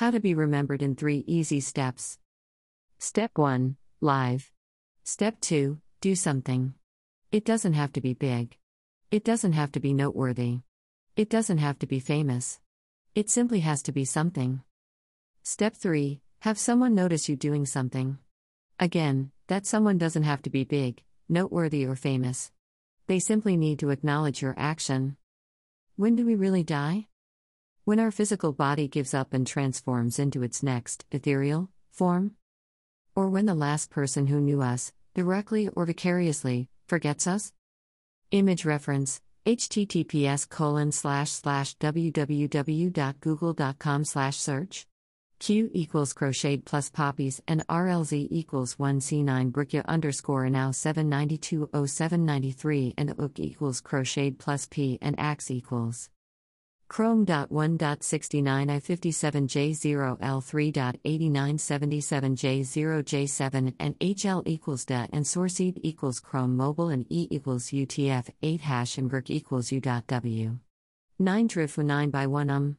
How to be remembered in 3 easy steps. Step 1. Live. Step 2. Do something. It doesn't have to be big. It doesn't have to be noteworthy. It doesn't have to be famous. It simply has to be something. Step 3. Have someone notice you doing something. Again, that someone doesn't have to be big, noteworthy, or famous. They simply need to acknowledge your action. When do we really die? When our physical body gives up and transforms into its next, ethereal, form. Or when the last person who knew us, directly or vicariously, forgets us. Image reference, https://www.google.com/search. Q = crocheted plus poppies and RLZ equals 1C9 Brickia _ now 7920793 and ook = crocheted plus P and axe = Chrome.1.69i57J0L3.8977J0J7 and HL = DA and sourceed = Chrome mobile and E = UTF 8 hash and brick = U.W. 9 drifu 9 by 1